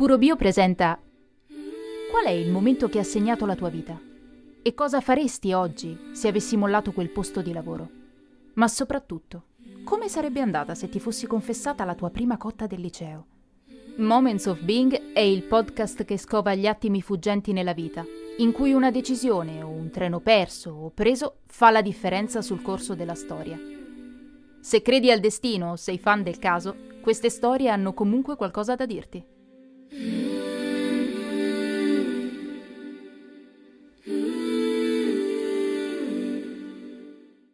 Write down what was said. PuroBIO presenta Qual è il momento che ha segnato la tua vita? E cosa faresti oggi se avessi mollato quel posto di lavoro? Ma soprattutto, come sarebbe andata se ti fossi confessata la tua prima cotta del liceo? Moments of Being è il podcast che scova gli attimi fuggenti nella vita, in cui una decisione o un treno perso o preso fa la differenza sul corso della storia. Se credi al destino o sei fan del caso, queste storie hanno comunque qualcosa da dirti.